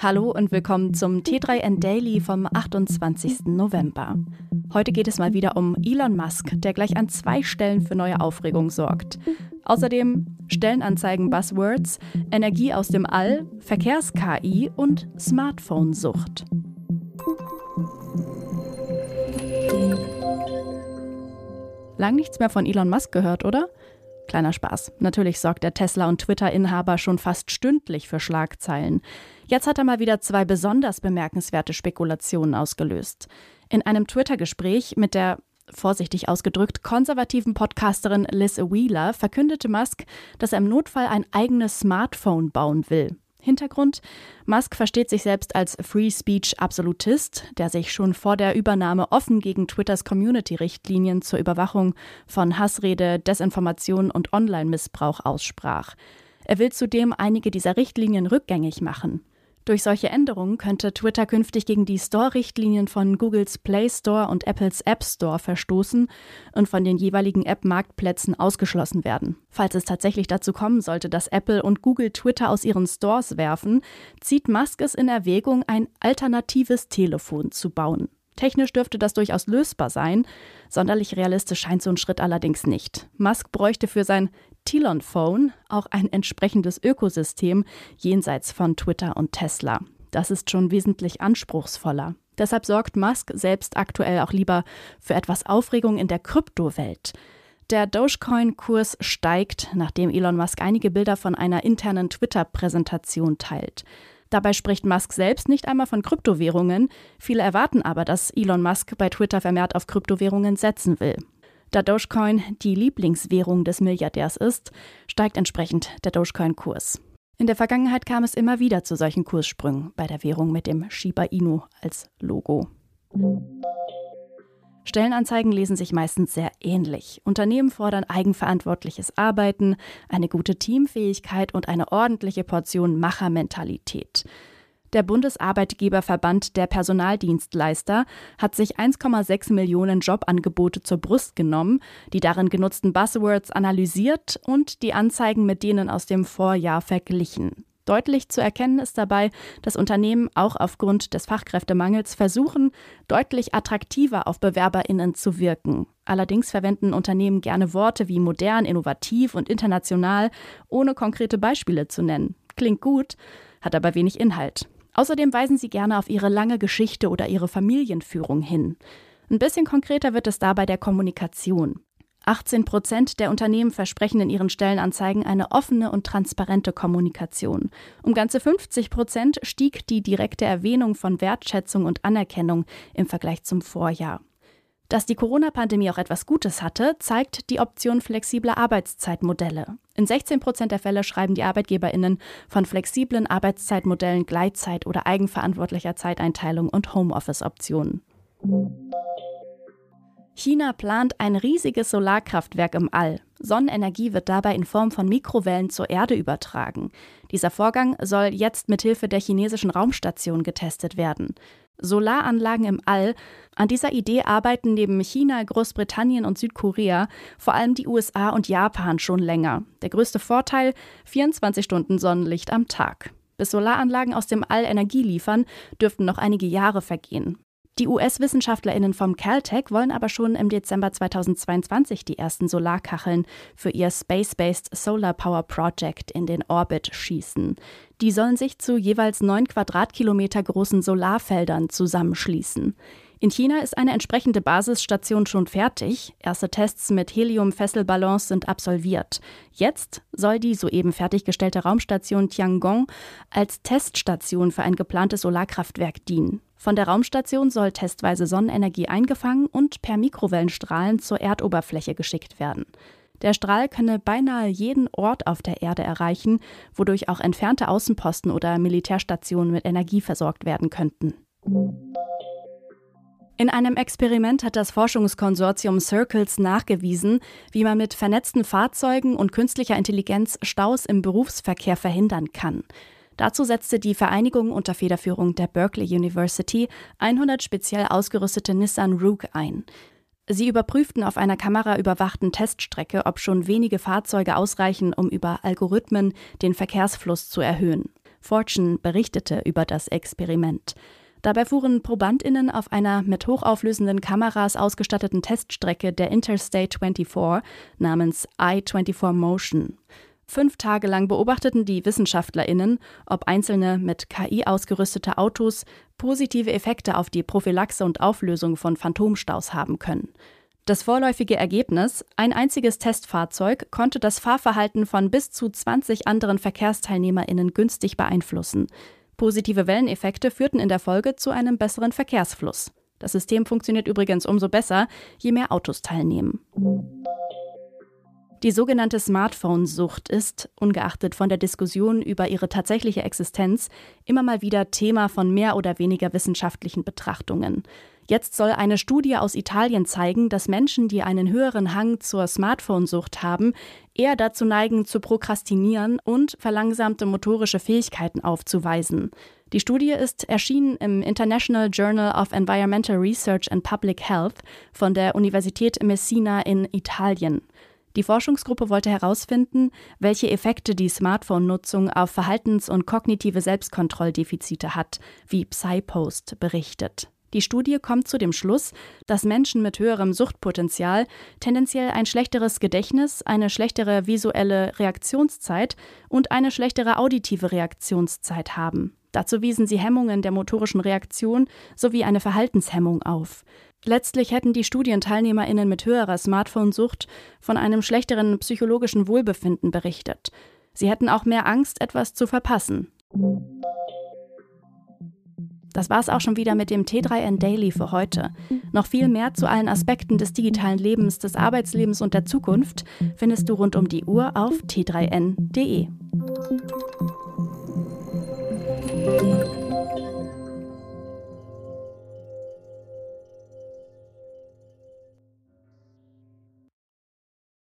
Hallo und willkommen zum T3N Daily vom 28. November. Heute geht es mal wieder um Elon Musk, der gleich an 2 Stellen für neue Aufregung sorgt. Außerdem Stellenanzeigen-Buzzwords, Energie aus dem All, Verkehrs-KI und Smartphone-Sucht. Lang nichts mehr von Elon Musk gehört, oder? Kleiner Spaß. Natürlich sorgt der Tesla- und Twitter-Inhaber schon fast stündlich für Schlagzeilen. Jetzt hat er mal wieder 2 besonders bemerkenswerte Spekulationen ausgelöst. In einem Twitter-Gespräch mit der, vorsichtig ausgedrückt, konservativen Podcasterin Liz Wheeler verkündete Musk, dass er im Notfall ein eigenes Smartphone bauen will. Hintergrund: Musk versteht sich selbst als Free-Speech-Absolutist, der sich schon vor der Übernahme offen gegen Twitters Community-Richtlinien zur Überwachung von Hassrede, Desinformation und Online-Missbrauch aussprach. Er will zudem einige dieser Richtlinien rückgängig machen. Durch solche Änderungen könnte Twitter künftig gegen die Store-Richtlinien von Googles Play Store und Apples App Store verstoßen und von den jeweiligen App-Marktplätzen ausgeschlossen werden. Falls es tatsächlich dazu kommen sollte, dass Apple und Google Twitter aus ihren Stores werfen, zieht Musk es in Erwägung, ein alternatives Telefon zu bauen. Technisch dürfte das durchaus lösbar sein, sonderlich realistisch scheint so ein Schritt allerdings nicht. Musk bräuchte für sein Telon-Phone auch ein entsprechendes Ökosystem jenseits von Twitter und Tesla. Das ist schon wesentlich anspruchsvoller. Deshalb sorgt Musk selbst aktuell auch lieber für etwas Aufregung in der Kryptowelt. Der Dogecoin-Kurs steigt, nachdem Elon Musk einige Bilder von einer internen Twitter-Präsentation teilt. Dabei spricht Musk selbst nicht einmal von Kryptowährungen. Viele erwarten aber, dass Elon Musk bei Twitter vermehrt auf Kryptowährungen setzen will. Da Dogecoin die Lieblingswährung des Milliardärs ist, steigt entsprechend der Dogecoin-Kurs. In der Vergangenheit kam es immer wieder zu solchen Kurssprüngen bei der Währung mit dem Shiba Inu als Logo. Stellenanzeigen lesen sich meistens sehr ähnlich. Unternehmen fordern eigenverantwortliches Arbeiten, eine gute Teamfähigkeit und eine ordentliche Portion Machermentalität. Der Bundesarbeitgeberverband der Personaldienstleister hat sich 1,6 Millionen Jobangebote zur Brust genommen, die darin genutzten Buzzwords analysiert und die Anzeigen mit denen aus dem Vorjahr verglichen. Deutlich zu erkennen ist dabei, dass Unternehmen auch aufgrund des Fachkräftemangels versuchen, deutlich attraktiver auf BewerberInnen zu wirken. Allerdings verwenden Unternehmen gerne Worte wie modern, innovativ und international, ohne konkrete Beispiele zu nennen. Klingt gut, hat aber wenig Inhalt. Außerdem weisen sie gerne auf ihre lange Geschichte oder ihre Familienführung hin. Ein bisschen konkreter wird es dabei der Kommunikation. 18% der Unternehmen versprechen in ihren Stellenanzeigen eine offene und transparente Kommunikation. Um ganze 50% stieg die direkte Erwähnung von Wertschätzung und Anerkennung im Vergleich zum Vorjahr. Dass die Corona-Pandemie auch etwas Gutes hatte, zeigt die Option flexibler Arbeitszeitmodelle. In 16% der Fälle schreiben die ArbeitgeberInnen von flexiblen Arbeitszeitmodellen, Gleitzeit oder eigenverantwortlicher Zeiteinteilung und Homeoffice-Optionen. China plant ein riesiges Solarkraftwerk im All. Sonnenenergie wird dabei in Form von Mikrowellen zur Erde übertragen. Dieser Vorgang soll jetzt mithilfe der chinesischen Raumstation getestet werden. Solaranlagen im All. An dieser Idee arbeiten neben China, Großbritannien und Südkorea vor allem die USA und Japan schon länger. Der größte Vorteil: 24 Stunden Sonnenlicht am Tag. Bis Solaranlagen aus dem All Energie liefern, dürften noch einige Jahre vergehen. Die US-WissenschaftlerInnen vom Caltech wollen aber schon im Dezember 2022 die ersten Solarkacheln für ihr Space-Based Solar Power Project in den Orbit schießen. Die sollen sich zu jeweils 9 Quadratkilometer großen Solarfeldern zusammenschließen. In China ist eine entsprechende Basisstation schon fertig. Erste Tests mit Helium-Fesselballons sind absolviert. Jetzt soll die soeben fertiggestellte Raumstation Tiangong als Teststation für ein geplantes Solarkraftwerk dienen. Von der Raumstation soll testweise Sonnenenergie eingefangen und per Mikrowellenstrahlen zur Erdoberfläche geschickt werden. Der Strahl könne beinahe jeden Ort auf der Erde erreichen, wodurch auch entfernte Außenposten oder Militärstationen mit Energie versorgt werden könnten. In einem Experiment hat das Forschungskonsortium Circles nachgewiesen, wie man mit vernetzten Fahrzeugen und künstlicher Intelligenz Staus im Berufsverkehr verhindern kann. Dazu setzte die Vereinigung unter Federführung der Berkeley University 100 speziell ausgerüstete Nissan Rogue ein. Sie überprüften auf einer kameraüberwachten Teststrecke, ob schon wenige Fahrzeuge ausreichen, um über Algorithmen den Verkehrsfluss zu erhöhen. Fortune berichtete über das Experiment. Dabei fuhren ProbandInnen auf einer mit hochauflösenden Kameras ausgestatteten Teststrecke der Interstate 24 namens i24 Motion. 5 Tage lang beobachteten die WissenschaftlerInnen, ob einzelne mit KI ausgerüstete Autos positive Effekte auf die Prophylaxe und Auflösung von Phantomstaus haben können. Das vorläufige Ergebnis: Ein einziges Testfahrzeug konnte das Fahrverhalten von bis zu 20 anderen VerkehrsteilnehmerInnen günstig beeinflussen. Positive Welleneffekte führten in der Folge zu einem besseren Verkehrsfluss. Das System funktioniert übrigens umso besser, je mehr Autos teilnehmen. Die sogenannte Smartphone-Sucht ist, ungeachtet von der Diskussion über ihre tatsächliche Existenz, immer mal wieder Thema von mehr oder weniger wissenschaftlichen Betrachtungen. Jetzt soll eine Studie aus Italien zeigen, dass Menschen, die einen höheren Hang zur Smartphone-Sucht haben, eher dazu neigen, zu prokrastinieren und verlangsamte motorische Fähigkeiten aufzuweisen. Die Studie ist erschienen im International Journal of Environmental Research and Public Health von der Universität Messina in Italien. Die Forschungsgruppe wollte herausfinden, welche Effekte die Smartphone-Nutzung auf Verhaltens- und kognitive Selbstkontrolldefizite hat, wie PsyPost berichtet. Die Studie kommt zu dem Schluss, dass Menschen mit höherem Suchtpotenzial tendenziell ein schlechteres Gedächtnis, eine schlechtere visuelle Reaktionszeit und eine schlechtere auditive Reaktionszeit haben. Dazu wiesen sie Hemmungen der motorischen Reaktion sowie eine Verhaltenshemmung auf. Letztlich hätten die StudienteilnehmerInnen mit höherer Smartphone-Sucht von einem schlechteren psychologischen Wohlbefinden berichtet. Sie hätten auch mehr Angst, etwas zu verpassen. Das war's auch schon wieder mit dem T3N Daily für heute. Noch viel mehr zu allen Aspekten des digitalen Lebens, des Arbeitslebens und der Zukunft findest du rund um die Uhr auf t3n.de.